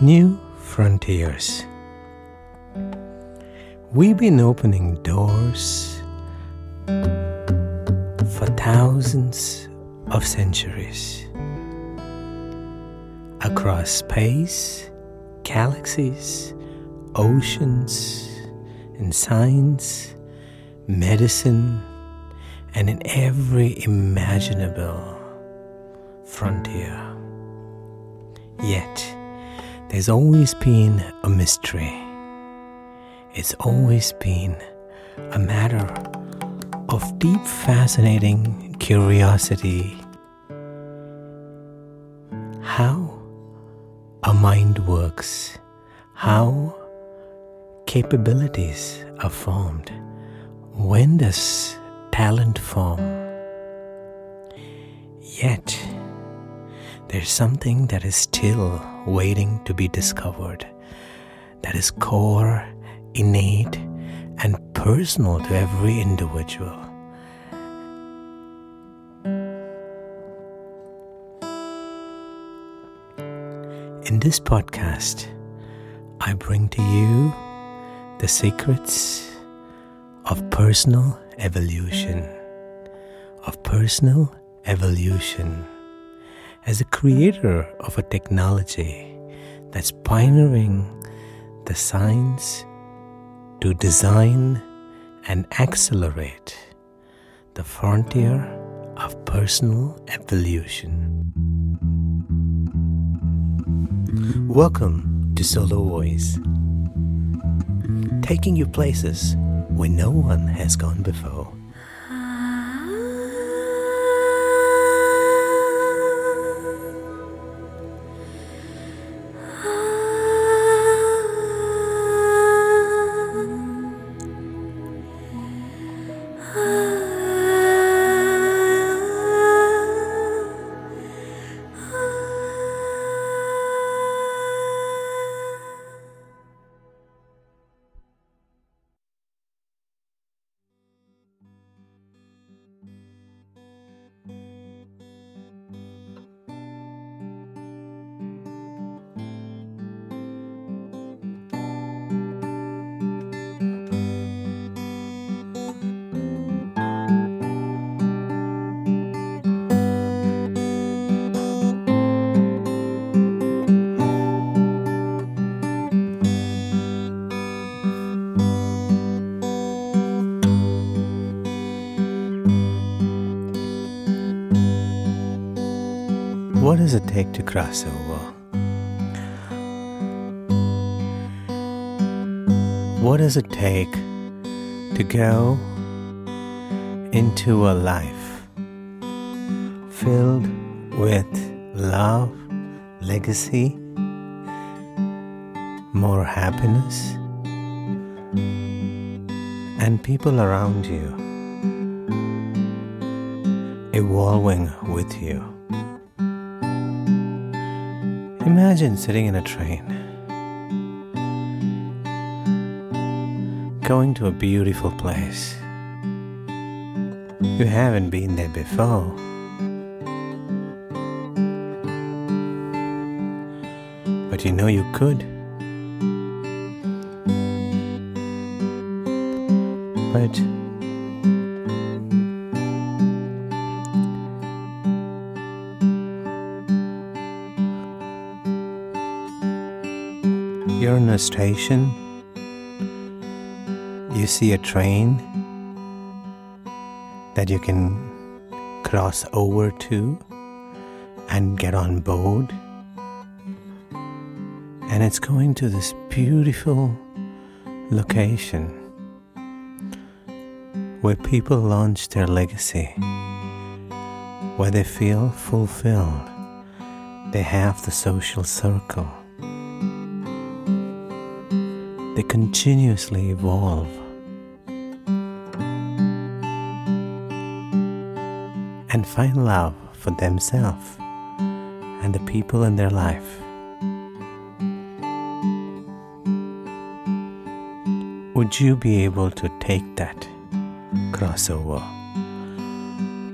new frontiers. We've been opening doors for thousands of centuries across space, galaxies, oceans, and science, medicine, and in every imaginable frontier. Yet, there's always been a mystery. It's always been a matter of deep, fascinating curiosity. How a mind works, how capabilities are formed, when does talent form? Yet, there's something that is still waiting to be discovered, that is core, innate, and personal to every individual. In this podcast, I bring to you the secrets of personal evolution, as a creator of a technology that's pioneering the science to design and accelerate the frontier of personal evolution. Welcome to Solo Voice, taking you places where no one has gone before. What does it take to cross over? What does it take to go into a life filled with love, legacy, more happiness, and people around you evolving with you? Imagine sitting in a train, going to a beautiful place. You haven't been there before. But you know you could. But you're in a station, you see a train that you can cross over to and get on board, and it's going to this beautiful location where people launch their legacy, where they feel fulfilled, they have the social circle. They continuously evolve. And find love for themselves and the people in their life. Would you be able to take that crossover?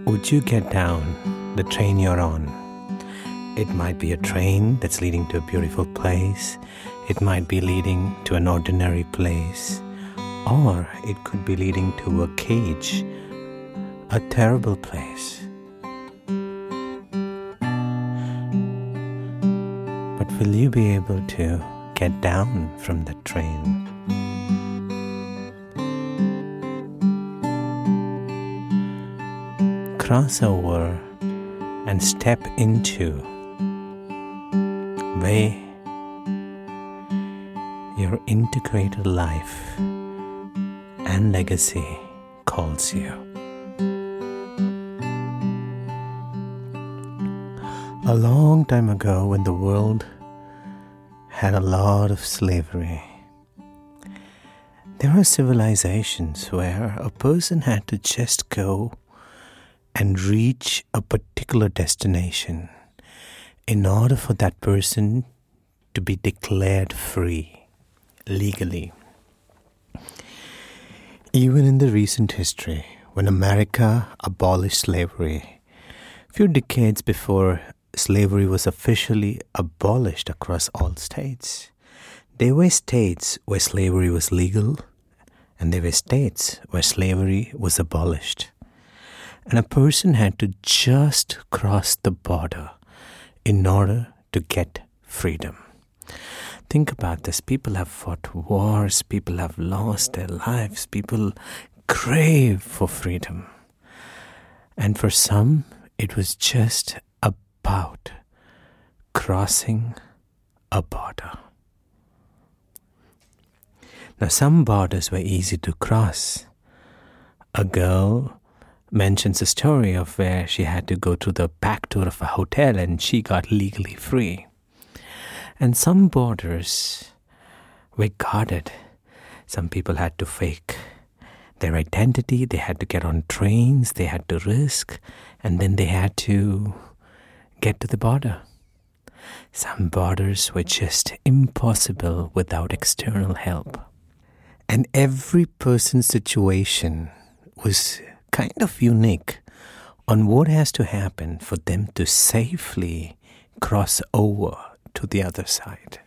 Would you get down the train you're on It might be a train that's leading to a beautiful place. It might be leading to an ordinary place. Or it could be leading to a cage, a terrible place. But will you be able to get down from the train? Cross over and step into way your integrated life and legacy calls you. A long time ago, when the world had a lot of slavery, there were civilizations where a person had to just go and reach a particular destination in order for that person to be declared free legally. Even in the recent history, when America abolished slavery, a few decades before slavery was officially abolished across all states, there were states where slavery was legal and there were states where slavery was abolished. And a person had to just cross the border in order to get freedom. Think about this. People have fought wars. People have lost their lives. People crave for freedom. And for some, it was just about crossing a border. Now, some borders were easy to cross. A girl mentions a story of where she had to go to the back door of a hotel and she got legally free. And some borders were guarded. Some people had to fake their identity, they had to get on trains, they had to risk, and then they had to get to the border. Some borders were just impossible without external help. And every person's situation was kind of unique on what has to happen for them to safely cross over to the other side.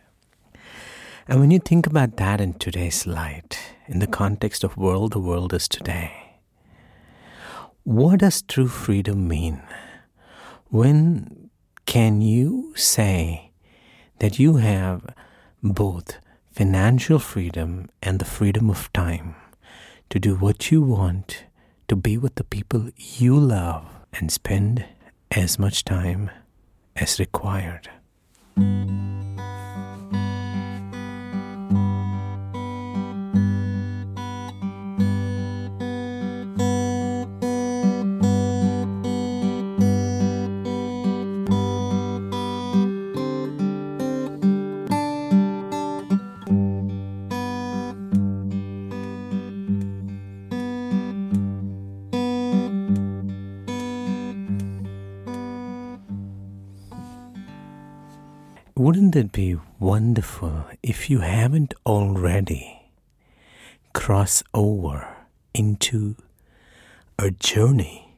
And when you think about that in today's light, in the context of the world is today, what does true freedom mean? When can you say that you have both financial freedom and the freedom of time to do what you want, to be with the people you love and spend as much time as required? Wouldn't it be wonderful if you haven't already crossed over into a journey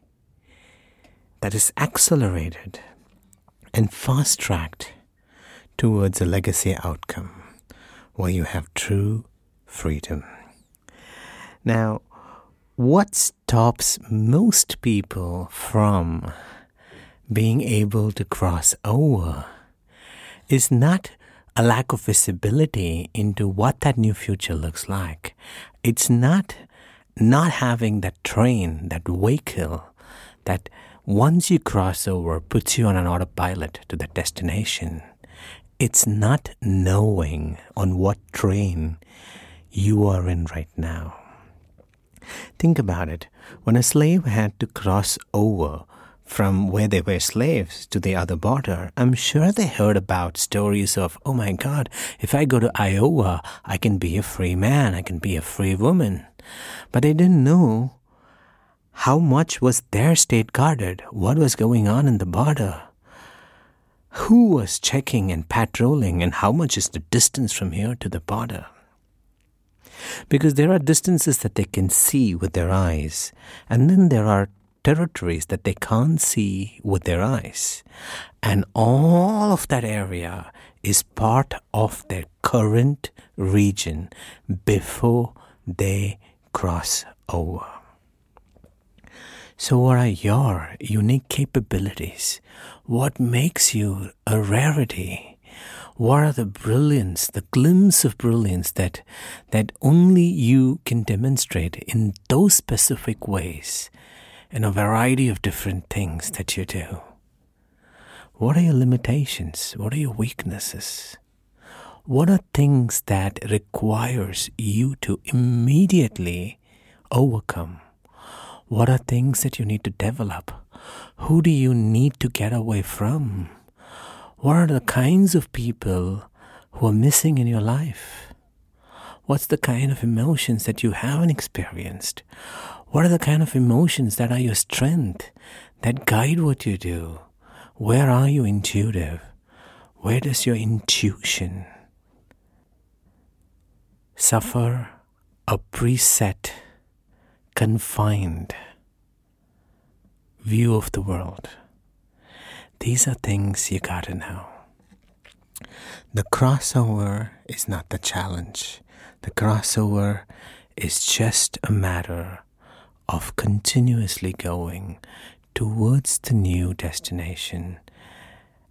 that is accelerated and fast-tracked towards a legacy outcome where you have true freedom? Now, what stops most people from being able to cross over is not a lack of visibility into what that new future looks like. It's not having that train, that vehicle, that once you cross over puts you on an autopilot to that destination. It's not knowing on what train you are in right now. Think about it. When a slave had to cross over from where they were slaves to the other border, I'm sure they heard about stories of, oh my God, if I go to Iowa, I can be a free man, I can be a free woman. But they didn't know how much was their state guarded, what was going on in the border, who was checking and patrolling, and how much is the distance from here to the border. Because there are distances that they can see with their eyes, and then there are territories that they can't see with their eyes. And all of that area is part of their current region before they cross over. So what are your unique capabilities? What makes you a rarity? What are the brilliance, the glimpse of brilliance that only you can demonstrate in those specific ways and a variety of different things that you do? What are your limitations? What are your weaknesses? What are things that requires you to immediately overcome? What are things that you need to develop? Who do you need to get away from? What are the kinds of people who are missing in your life? What's the kind of emotions that you haven't experienced? What are the kind of emotions that are your strength, that guide what you do? Where are you intuitive? Where does your intuition suffer a preset, confined view of the world? These are things you gotta know. The crossover is not the challenge. The crossover is just a matter of continuously going towards the new destination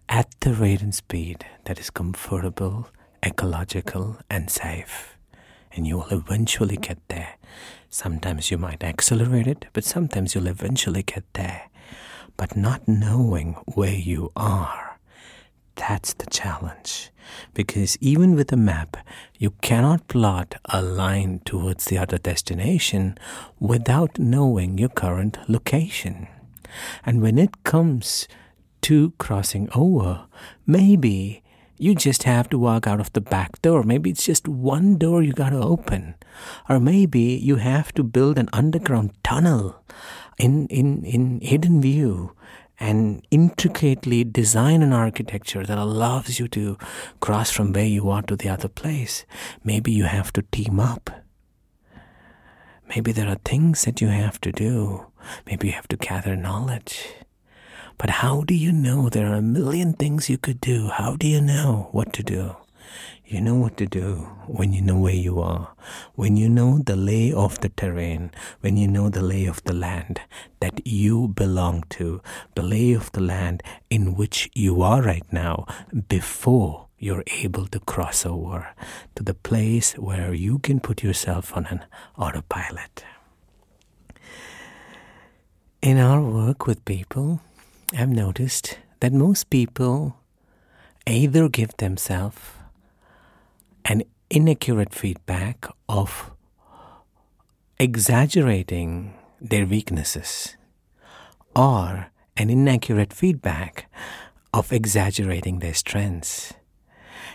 at the rate and speed that is comfortable, ecological, and safe. And you will eventually get there. Sometimes you might accelerate it, but sometimes you'll eventually get there. But not knowing where you are, that's the challenge. Because even with a map, you cannot plot a line towards the other destination without knowing your current location. And when it comes to crossing over, maybe you just have to walk out of the back door. Maybe it's just one door you got to open. Or maybe you have to build an underground tunnel in hidden view and intricately design an architecture that allows you to cross from where you are to the other place. Maybe you have to team up. Maybe there are things that you have to do. Maybe you have to gather knowledge. But how do you know? There are a million things you could do. How do you know what to do? You know what to do when you know where you are, when you know the lay of the terrain, when you know the lay of the land that you belong to, the lay of the land in which you are right now before you're able to cross over to the place where you can put yourself on an autopilot. In our work with people, I've noticed that most people either give themselves an inaccurate feedback of exaggerating their weaknesses, or an inaccurate feedback of exaggerating their strengths.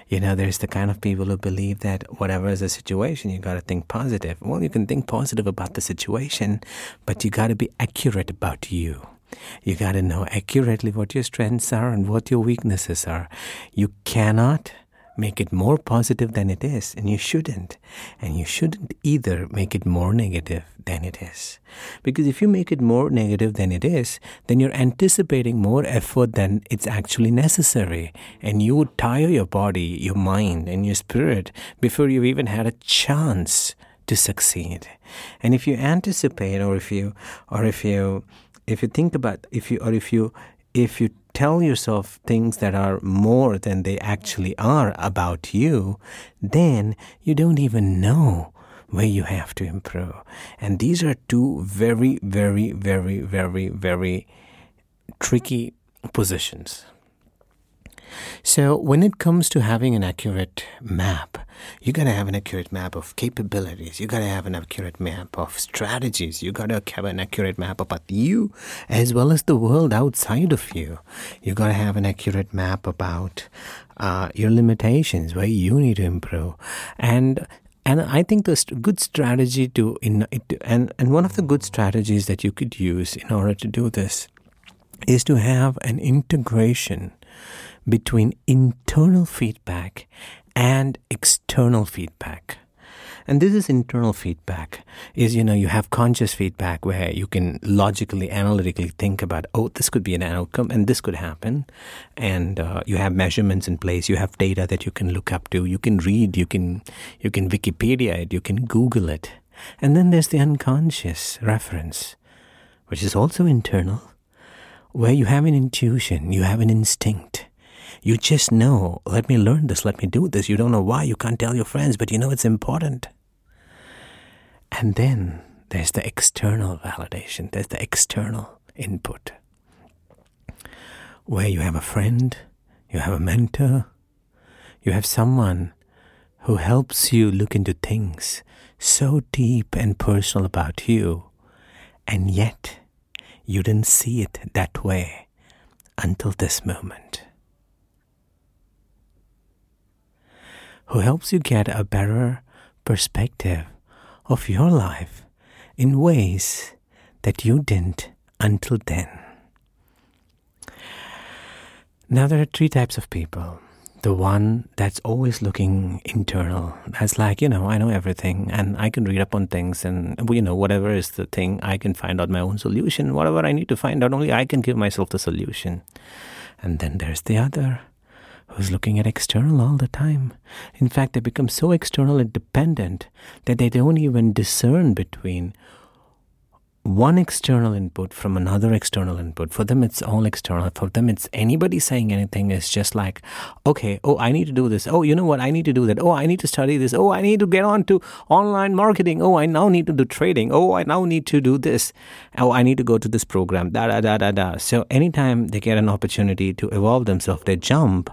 You know, there's the kind of people who believe that whatever is the situation, you got to think positive. Well, you can think positive about the situation, but you got to be accurate about you. You got to know accurately what your strengths are and what your weaknesses are. You cannot make it more positive than it is, and you shouldn't. And you shouldn't either make it more negative than it is. Because if you make it more negative than it is, then you're anticipating more effort than it's actually necessary. And you would tire your body, your mind, and your spirit before you've even had a chance to succeed. And if you anticipate, if you tell yourself things that are more than they actually are about you, then you don't even know where you have to improve. And these are two very, very, very, very, very tricky positions. So when it comes to having an accurate map, you got to have an accurate map of capabilities. You got to have an accurate map of strategies. You got to have an accurate map about you as well as the world outside of you. You got to have an accurate map about your limitations, where you need to improve. And I think the good strategy and one of the good strategies that you could use in order to do this is to have an integration between internal feedback and external feedback. And this is internal feedback. Is, you have conscious feedback where you can logically, analytically think about, oh, this could be an outcome and this could happen. And you have measurements in place. You have data that you can look up to. You can read. You can Wikipedia it. You can Google it. And then there's the unconscious reference, which is also internal, where you have an intuition, you have an instinct. You just know, let me learn this, let me do this. You don't know why, you can't tell your friends, but you know it's important. And then there's the external validation, there's the external input, where you have a friend, you have a mentor, you have someone who helps you look into things so deep and personal about you, and yet you didn't see it that way until this moment. Who helps you get a better perspective of your life in ways that you didn't until then. Now there are three types of people. The one that's always looking internal. That's like, I know everything and I can read up on things and, whatever is the thing, I can find out my own solution. Whatever I need to find out, only I can give myself the solution. And then there's the other who's looking at external all the time. In fact, they become so external and dependent that they don't even discern between one external input from another external input. For them, it's all external. For them, it's anybody saying anything is just like, okay, oh, I need to do this. Oh, you know what? I need to do that. Oh, I need to study this. Oh, I need to get on to online marketing. Oh, I now need to do trading. Oh, I now need to do this. Oh, I need to go to this program. Da, da, da, da, da. So anytime they get an opportunity to evolve themselves, they jump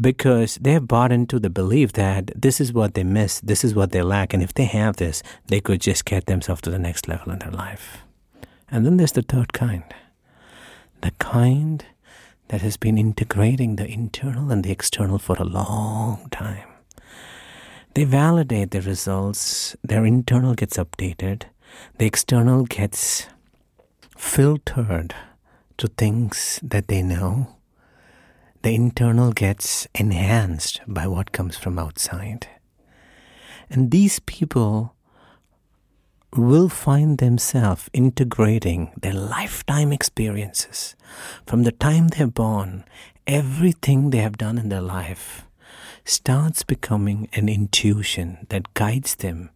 because they have bought into the belief that this is what they miss, this is what they lack, and if they have this, they could just get themselves to the next level in their life. And then there's the third kind, the kind that has been integrating the internal and the external for a long time. They validate the results, their internal gets updated, the external gets filtered to things that they know. The internal gets enhanced by what comes from outside. And these people will find themselves integrating their lifetime experiences from the time they're born. Everything they have done in their life starts becoming an intuition that guides them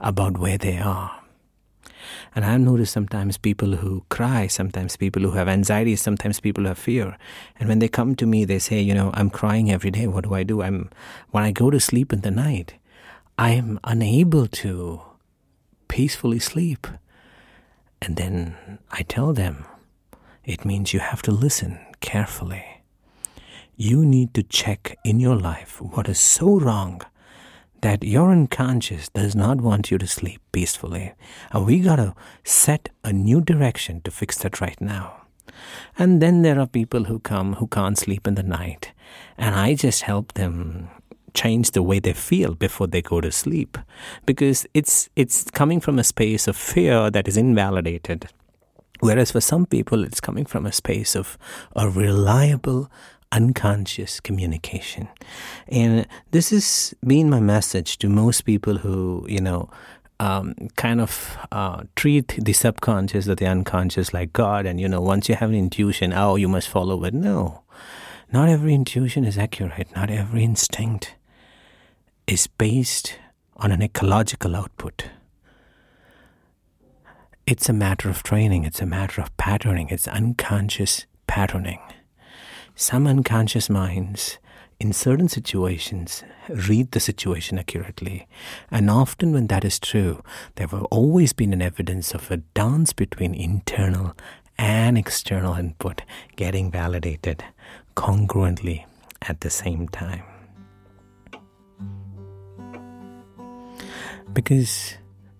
about where they are. And I've noticed sometimes people who cry, sometimes people who have anxiety, sometimes people who have fear. And when they come to me, they say, I'm crying every day. What do? When I go to sleep in the night, I am unable to peacefully sleep. And then I tell them, it means you have to listen carefully. You need to check in your life what is so wrong that your unconscious does not want you to sleep peacefully. And we got to set a new direction to fix that right now. And then there are people who come who can't sleep in the night. And I just help them change the way they feel before they go to sleep. Because it's coming from a space of fear that is invalidated. Whereas for some people, it's coming from a space of a reliable unconscious communication. And this has been my message to most people who, treat the subconscious or the unconscious like God. And, once you have an intuition, oh, you must follow it. No, not every intuition is accurate. Not every instinct is based on an ecological output. It's a matter of training. It's a matter of patterning. It's unconscious patterning. Some unconscious minds, in certain situations, read the situation accurately. And often when that is true, there will always be an evidence of a dance between internal and external input getting validated congruently at the same time. Because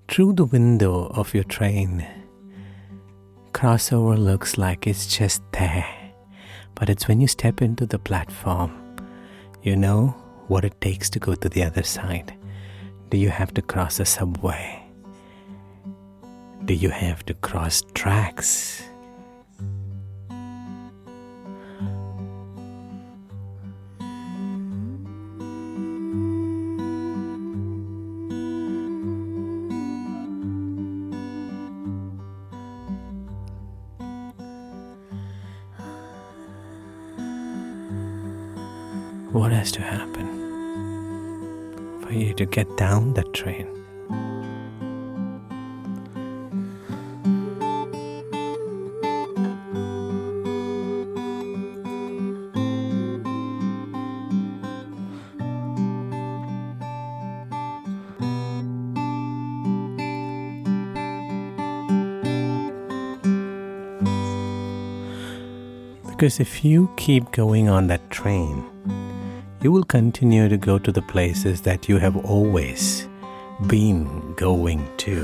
through the window of your train, crossover looks like it's just there. But it's when you step into the platform, you know what it takes to go to the other side. Do you have to cross a subway? Do you have to cross tracks? What has to happen for you to get down that train? Because if you keep going on that train, you will continue to go to the places that you have always been going to.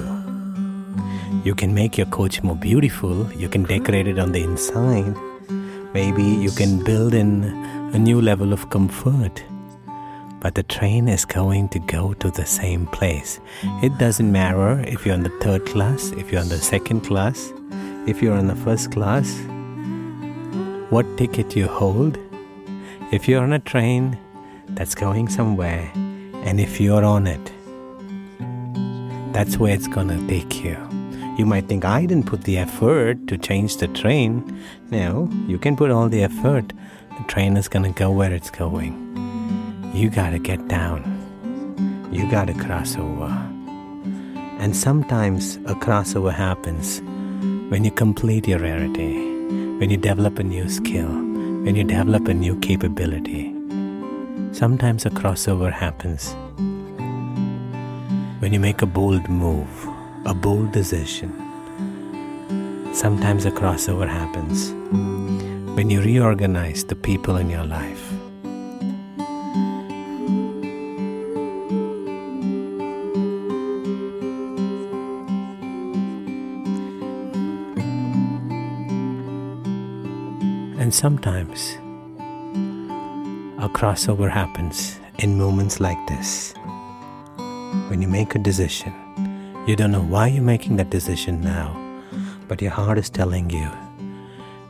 You can make your coach more beautiful, you can decorate it on the inside, maybe you can build in a new level of comfort. But the train is going to go to the same place. It doesn't matter if you're on the third class, if you're on the second class, if you're on the first class, what ticket you hold. If you're on a train that's going somewhere, and if you're on it, that's where it's gonna take you. You might think, I didn't put the effort to change the train. No, you can put all the effort. The train is gonna go where it's going. You gotta get down. You gotta cross over. And sometimes a crossover happens when you complete your rarity. When you develop a new skill, when you develop a new capability, sometimes a crossover happens. When you make a bold move, a bold decision, sometimes a crossover happens. When you reorganize the people in your life. And sometimes a crossover happens in moments like this. When you make a decision, you don't know why you're making that decision now, but your heart is telling you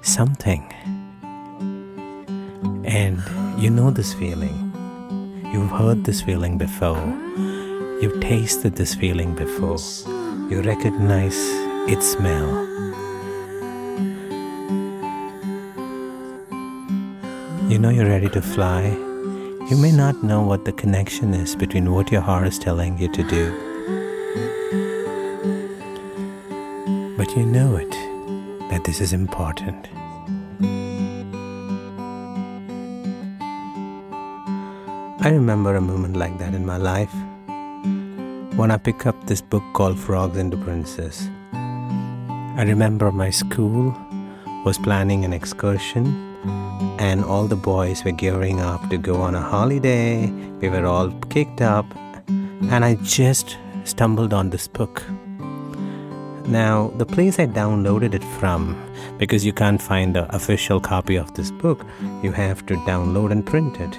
something. And you know this feeling. You've heard this feeling before. You've tasted this feeling before. You recognize its smell. You know you're ready to fly. You may not know what the connection is between what your heart is telling you to do. But you know it, that this is important. I remember a moment like that in my life when I picked up this book called Frogs and the Princess. I remember my school was planning an excursion. And all the boys were gearing up to go on a holiday. We were all kicked up. And I just stumbled on this book. Now, the place I downloaded it from, because you can't find the official copy of this book, you have to download and print it.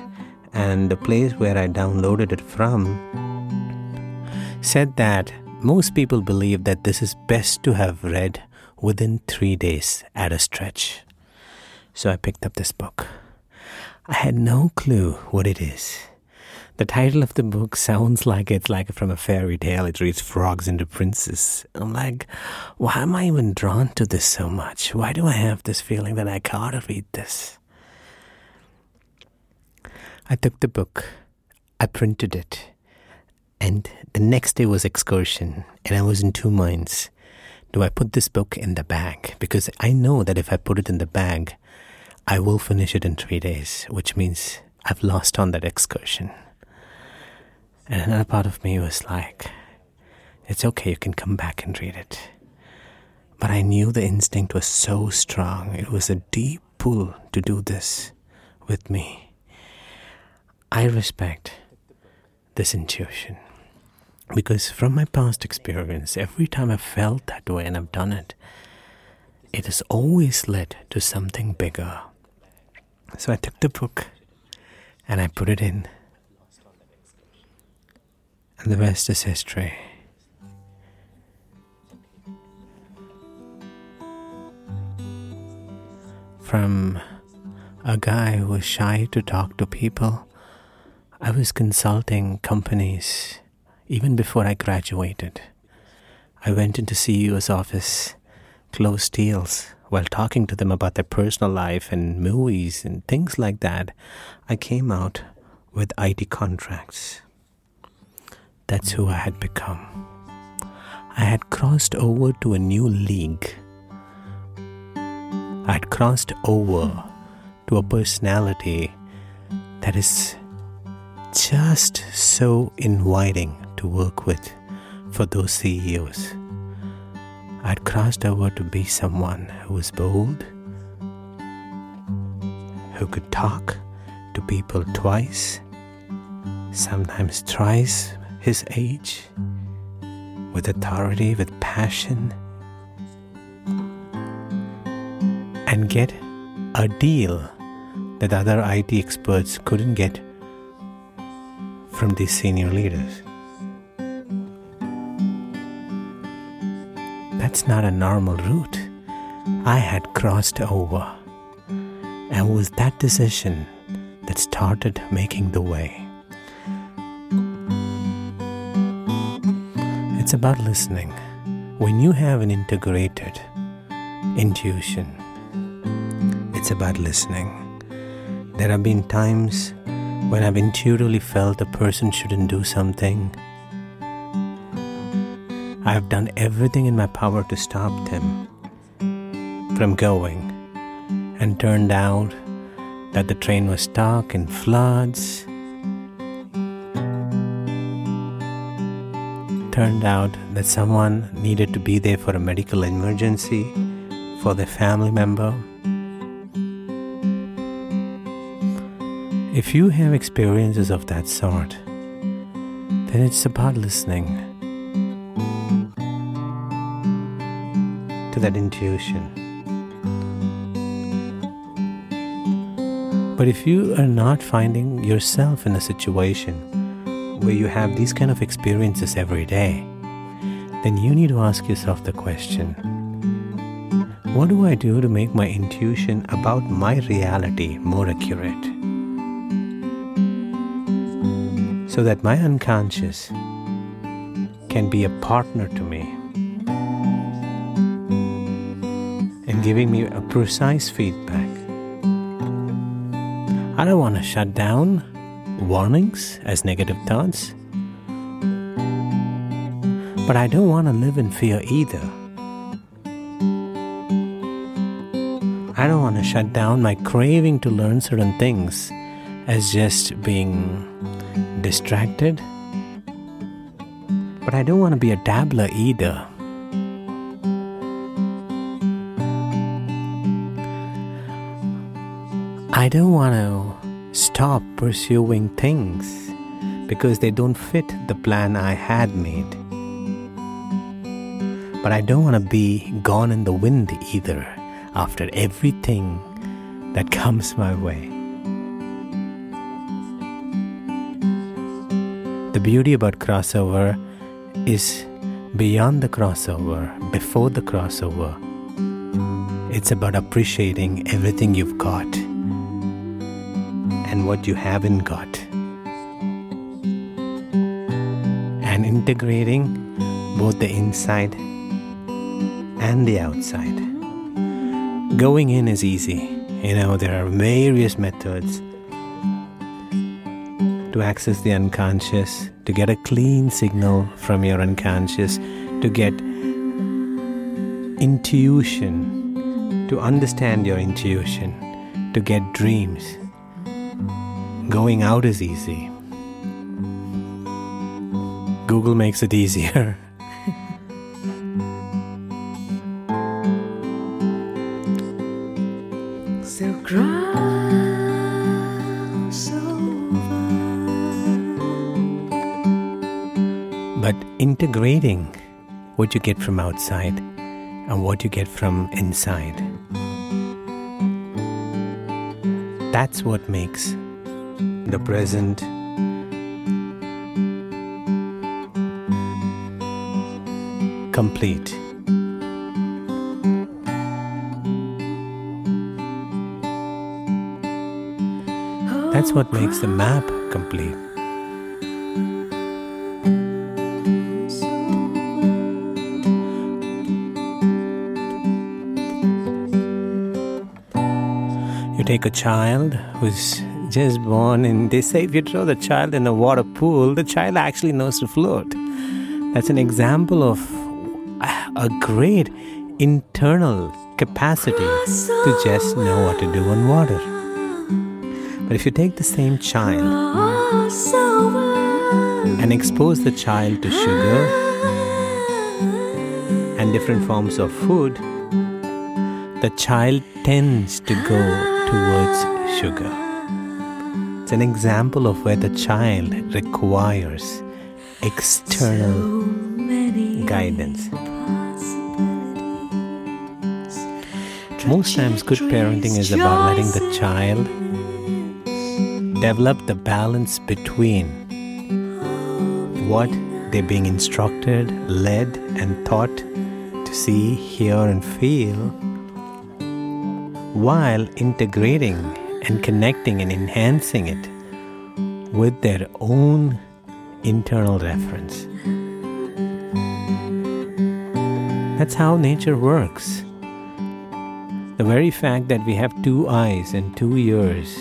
And the place where I downloaded it from said that most people believe that this is best to have read within 3 days at a stretch. So I picked up this book. I had no clue what it is. The title of the book sounds like it's like from a fairy tale. It reads Frogs and the Princess. I'm like, why am I even drawn to this so much? Why do I have this feeling that I gotta read this? I took the book. I printed it. And the next day was excursion. And I was in two minds. Do I put this book in the bag? Because I know that if I put it in the bag, I will finish it in 3 days, which means I've lost on that excursion. And another part of me was like, it's okay, you can come back and read it. But I knew the instinct was so strong. It was a deep pull to do this with me. I respect this intuition. Because from my past experience, every time I've felt that way and I've done it, it has always led to something bigger. So I took the book and I put it in. And the rest is history. From a guy who was shy to talk to people, I was consulting companies. Even before I graduated, I went into CEO's office close deals while talking to them about their personal life and movies and things like that, I came out with IT contracts. That's who I had become. I had crossed over to a new league. I had crossed over to a personality that is just so inviting to work with for those CEOs. I'd crossed over to be someone who was bold, who could talk to people twice, sometimes thrice his age, with authority, with passion, and get a deal that other IT experts couldn't get from these senior leaders. That's not a normal route. I had crossed over. And it was that decision that started making the way. It's about listening. When you have an integrated intuition, it's about listening. There have been times when I've intuitively felt a person shouldn't do something. I have done everything in my power to stop them from going, and turned out that the train was stuck in floods. Turned out that someone needed to be there for a medical emergency for their family member. If you have experiences of that sort, then it's about listening to that intuition. But if you are not finding yourself in a situation where you have these kind of experiences every day, then you need to ask yourself the question, what do I do to make my intuition about my reality more accurate, so that my unconscious can be a partner to me, giving me a precise feedback. I don't want to shut down warnings as negative thoughts, but I don't want to live in fear either. I don't want to shut down my craving to learn certain things as just being distracted, but I don't want to be a dabbler either. I don't want to stop pursuing things because they don't fit the plan I had made. But I don't want to be gone in the wind either after everything that comes my way. The beauty about crossover is beyond the crossover, before the crossover. It's about appreciating everything you've got and what you haven't got, and integrating both the inside and the outside. Going in is easy. There are various methods to access the unconscious, to get a clean signal from your unconscious, to get intuition, to understand your intuition, to get dreams. Going out is easy. Google makes it easier. So crossover. But integrating what you get from outside and what you get from inside, that's what makes the present complete. That's what makes the map complete. take a child who's just born, and they say if you throw the child in a water pool, the child actually knows to float. That's an example of a great internal capacity to just know what to do on water. But if you take the same child and expose the child to sugar and different forms of food, the child tends to go towards sugar. It's an example of where the child requires external guidance. Most times good parenting is about letting the child develop the balance between what they're being instructed, led and taught to see, hear and feel, while integrating and connecting and enhancing it with their own internal reference. That's how nature works. The very fact that we have 2 eyes and 2 ears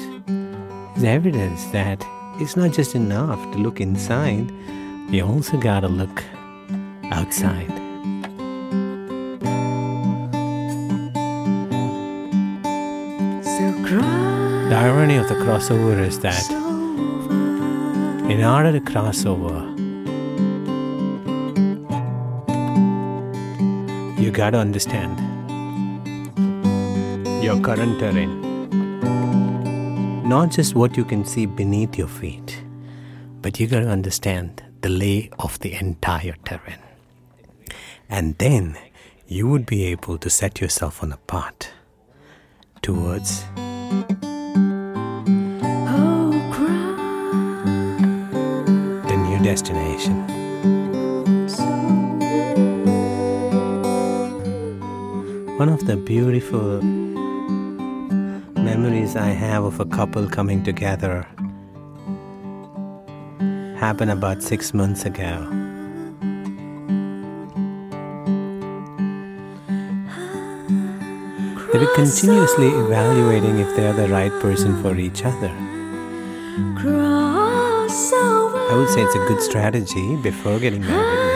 is evidence that it's not just enough to look inside, we also gotta look outside. The irony of the crossover is that in order to cross over, you gotta understand your current terrain. Not just what you can see beneath your feet, but you got to understand the lay of the entire terrain. And then you would be able to set yourself on a path towards the new destination. One of the beautiful memories I have of a couple coming together happened about 6 months ago. They were continuously evaluating if they are the right person for each other. I would say it's a good strategy before getting married.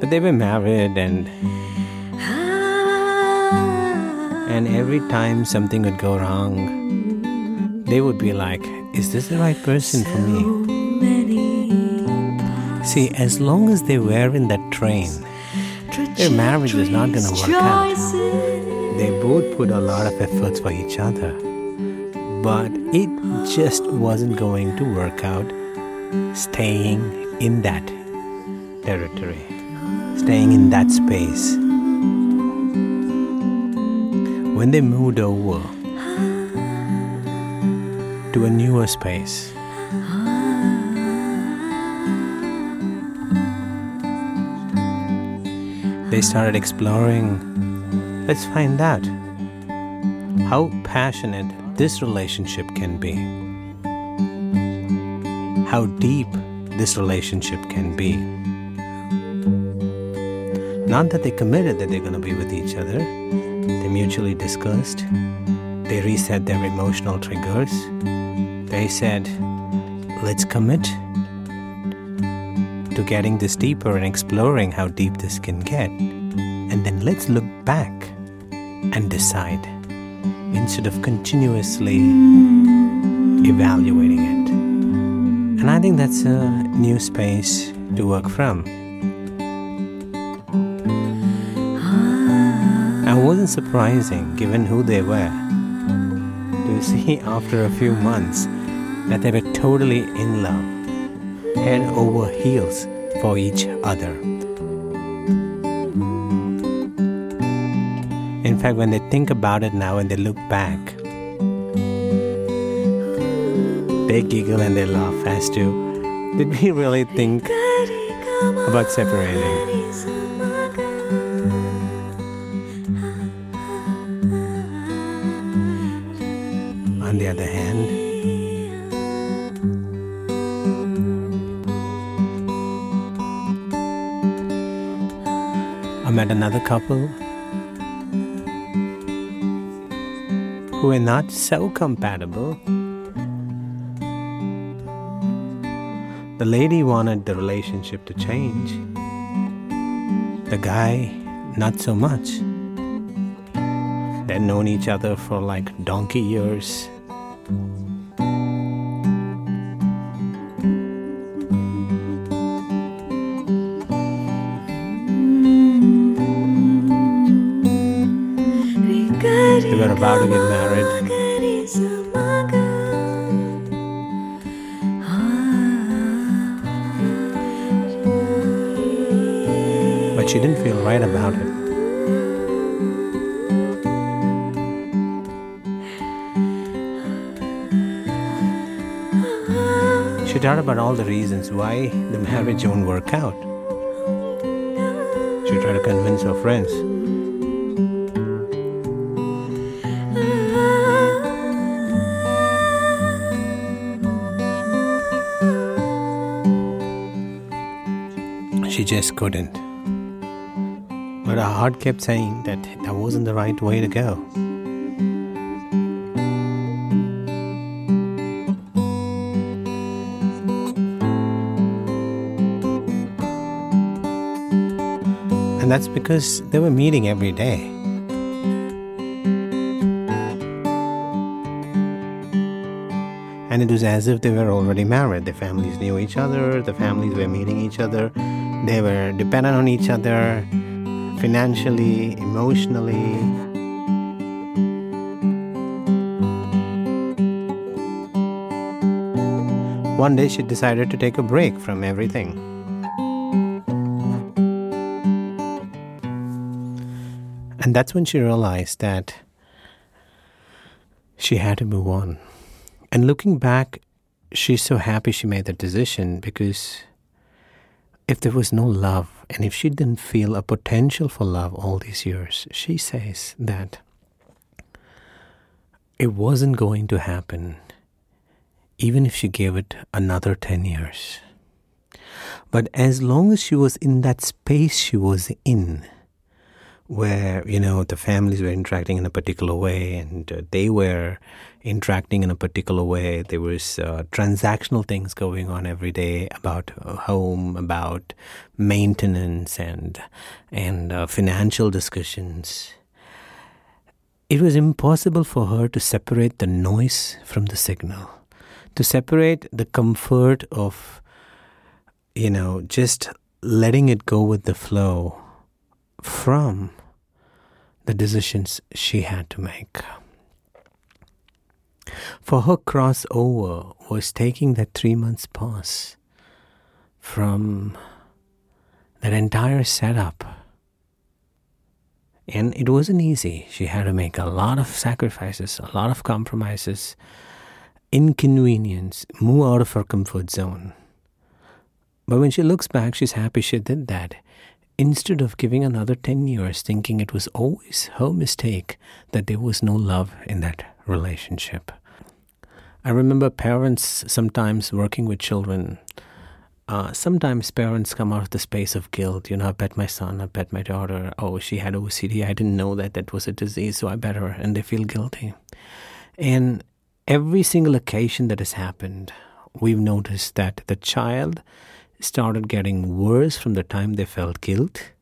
But they were married and every time something would go wrong, they would be like, is this the right person for me? See, as long as they were in that train, their marriage was not going to work out. They both put a lot of efforts for each other, but it just wasn't going to work out staying in that territory, staying in that space. When they moved over to a newer space, they started exploring, let's find out how passionate this relationship can be, how deep this relationship can be. Not that they committed that they're going to be with each other. They mutually discussed. They reset their emotional triggers. They said, let's commit to getting this deeper and exploring how deep this can get. And then let's look back and decide instead of continuously evaluating it. And I think that's a new space to work from. It wasn't surprising, given who they were, to see after a few months that they were totally in love, head over heels for each other. In fact, when they think about it now and they look back, they giggle and they laugh as to, did we really think about separating? On the other hand, I met another couple who were not so compatible. The lady wanted the relationship to change. The guy, not so much. They'd known each other for like donkey years. They were about to get married. But she didn't feel right about it. She thought about all the reasons why the marriage won't work out. She tried to convince her friends. She just couldn't. But her heart kept saying that that wasn't the right way to go. And that's because they were meeting every day. And it was as if they were already married. The families knew each other, the families were meeting each other, they were dependent on each other, financially, emotionally. One day she decided to take a break from everything. And that's when she realized that she had to move on. And looking back, she's so happy she made that decision, because if there was no love, and if she didn't feel a potential for love all these years, she says that it wasn't going to happen, even if she gave it another 10 years. But as long as she was in that space she was in, where, you know, the families were interacting in a particular way and they were interacting in a particular way. There was transactional things going on every day about home, about maintenance and financial discussions. It was impossible for her to separate the noise from the signal, to separate the comfort of, you know, just letting it go with the flow from the decisions she had to make. For her, crossover was taking that 3 months pause from that entire setup. And it wasn't easy. She had to make a lot of sacrifices, a lot of compromises, inconvenience, move out of her comfort zone. But when she looks back, she's happy she did that. Instead of giving another 10 years thinking it was always her mistake that there was no love in that relationship. I remember parents sometimes working with children. Sometimes parents come out of the space of guilt. You know, I bet my son, I bet my daughter. Oh, she had OCD. I didn't know that that was a disease, so I bet her. And they feel guilty. And every single occasion that has happened, we've noticed that the child started getting worse from the time they felt guilt,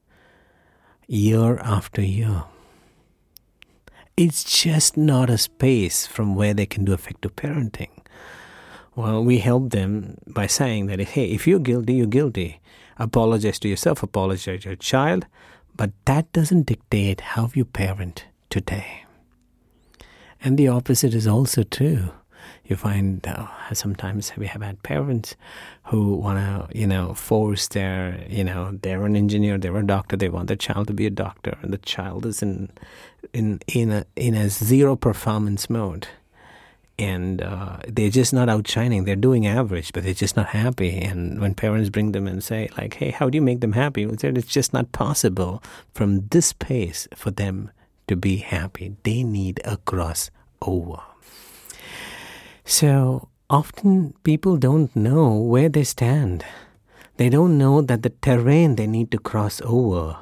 year after year. It's just not a space from where they can do effective parenting. Well, we help them by saying that, hey, if you're guilty, you're guilty. Apologize to yourself, apologize to your child, but that doesn't dictate how you parent today. And the opposite is also true. You find sometimes we have had parents who want to, you know, force their, you know, they're an engineer, they're a doctor, they want their child to be a doctor, and the child is in a zero performance mode, and they're just not outshining. They're doing average, but they're just not happy. And when parents bring them and say like, "Hey, how do you make them happy?" Well, it's just not possible from this pace for them to be happy. They need a crossover. So often people don't know where they stand. They don't know that the terrain they need to cross over,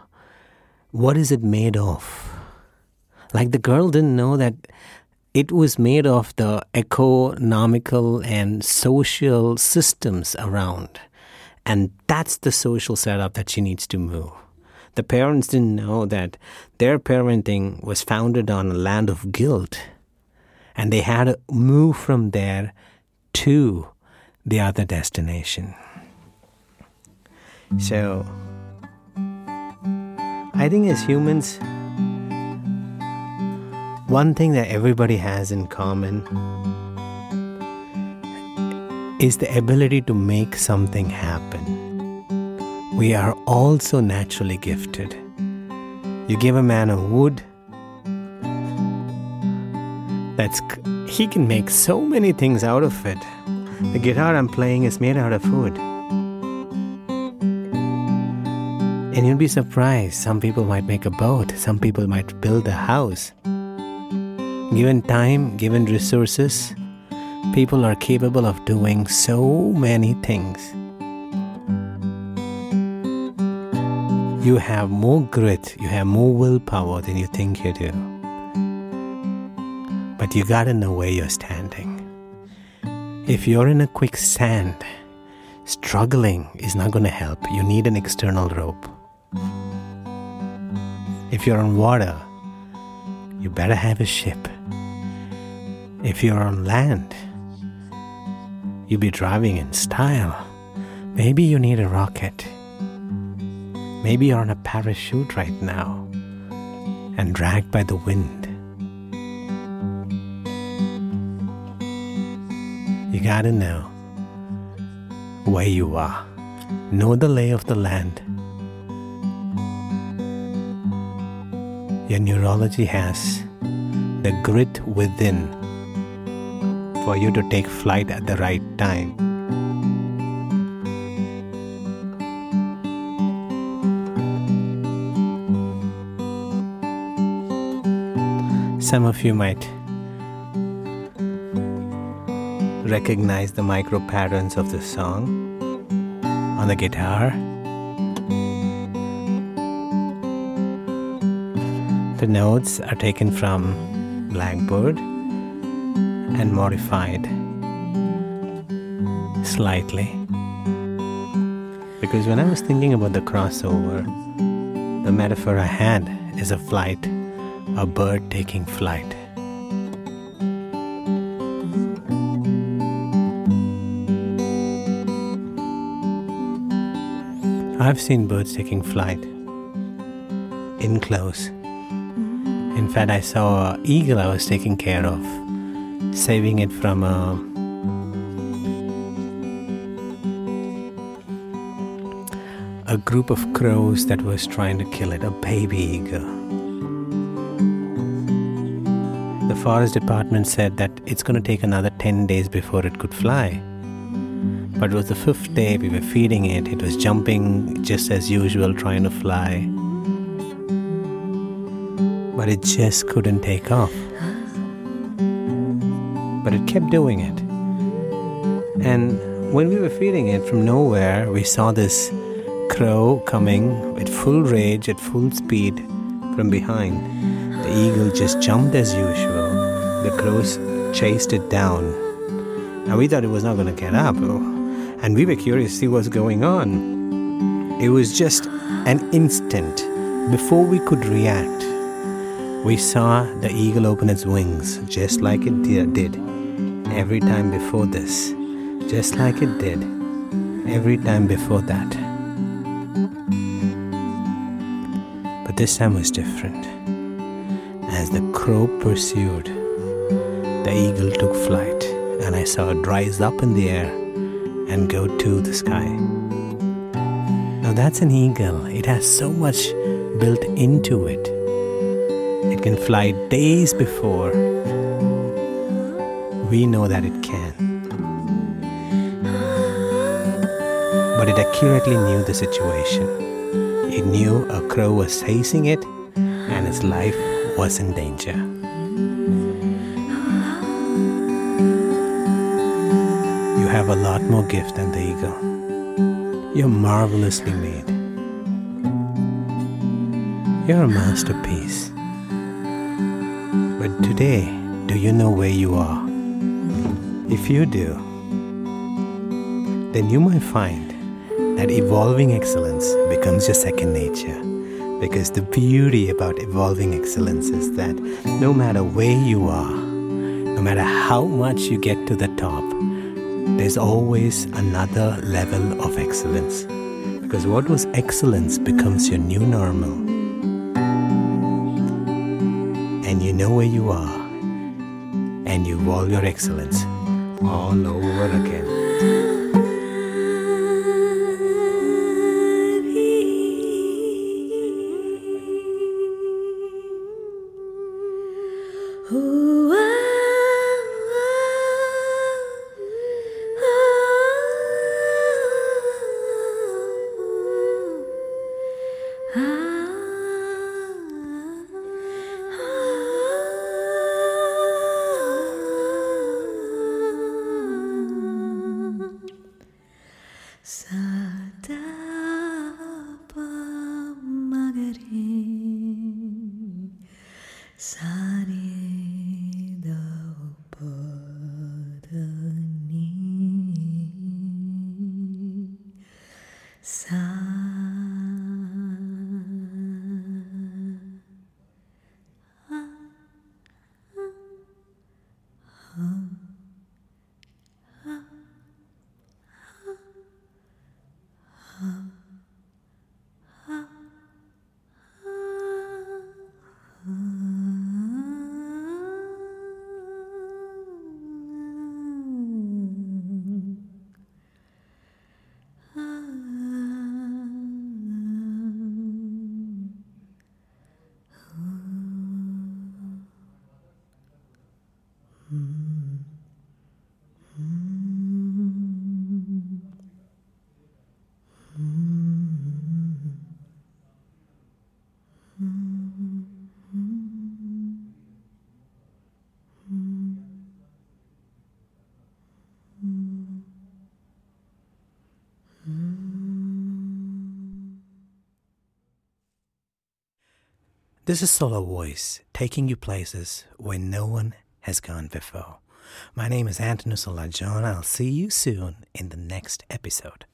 what is it made of? Like the girl didn't know that It was made of the economical and social systems around. And that's the social setup that she needs to move. The parents didn't know that their parenting was founded on a land of guilt. And they had to move from there to the other destination. So, I think as humans, one thing that everybody has in common is the ability to make something happen. We are also naturally gifted. You give a man a wood, he can make so many things out of it. The guitar I'm playing is made out of wood. And you'd be surprised. Some people might make a boat. Some people might build a house. Given time, given resources, people are capable of doing so many things. You have more grit, you have more willpower than you think you do. But you gotta know where you're standing. If you're in a quicksand, struggling is not gonna help. You need an external rope. If you're on water, you better have a ship. If you're on land, you'll be driving in style. Maybe you need a rocket. Maybe you're on a parachute right now and dragged by the wind. You gotta know where you are. Know the lay of the land. Your neurology has the grit within for you to take flight at the right time. Some of you might recognize the micro patterns of the song on the guitar. The notes are taken from Blackbird and modified slightly. Because when I was thinking about the crossover, the metaphor I had is a flight, a bird taking flight. I've seen birds taking flight in close. In fact, I saw an eagle I was taking care of, saving it from a group of crows that was trying to kill it, a baby eagle. The forest department said that it's going to take another 10 days before it could fly. But it was the 5th day, we were feeding it, it was jumping just as usual, trying to fly. But it just couldn't take off. But it kept doing it. And when we were feeding it from nowhere, we saw this crow coming at full rage, at full speed from behind. The eagle just jumped as usual. The crows chased it down. Now we thought it was not going to get up. And we were curious to see what's going on. It was just an instant before we could react. We saw the eagle open its wings, just like it did every time before this, just like it did every time before that. But this time was different. As the crow pursued, the eagle took flight, and I saw it rise up in the air and go to the sky. Now that's an eagle. It has so much built into it. It can fly days before we know that it can. But it accurately knew the situation. It knew a crow was chasing it and its life was in danger. You have a lot more gift than the eagle. You're marvelously made. You're a masterpiece. But today, Do you know where you are? If you do, then you might find that evolving excellence becomes your second nature. Because the beauty about evolving excellence is that no matter where you are, no matter how much you get to the top, there's always another level of excellence. Because what was excellence becomes your new normal. And you know where you are, and you evolve your excellence all over again. This is Solo Voice, taking you places where no one has gone before. My name is Antonin Solajon. I'll see you soon in the next episode.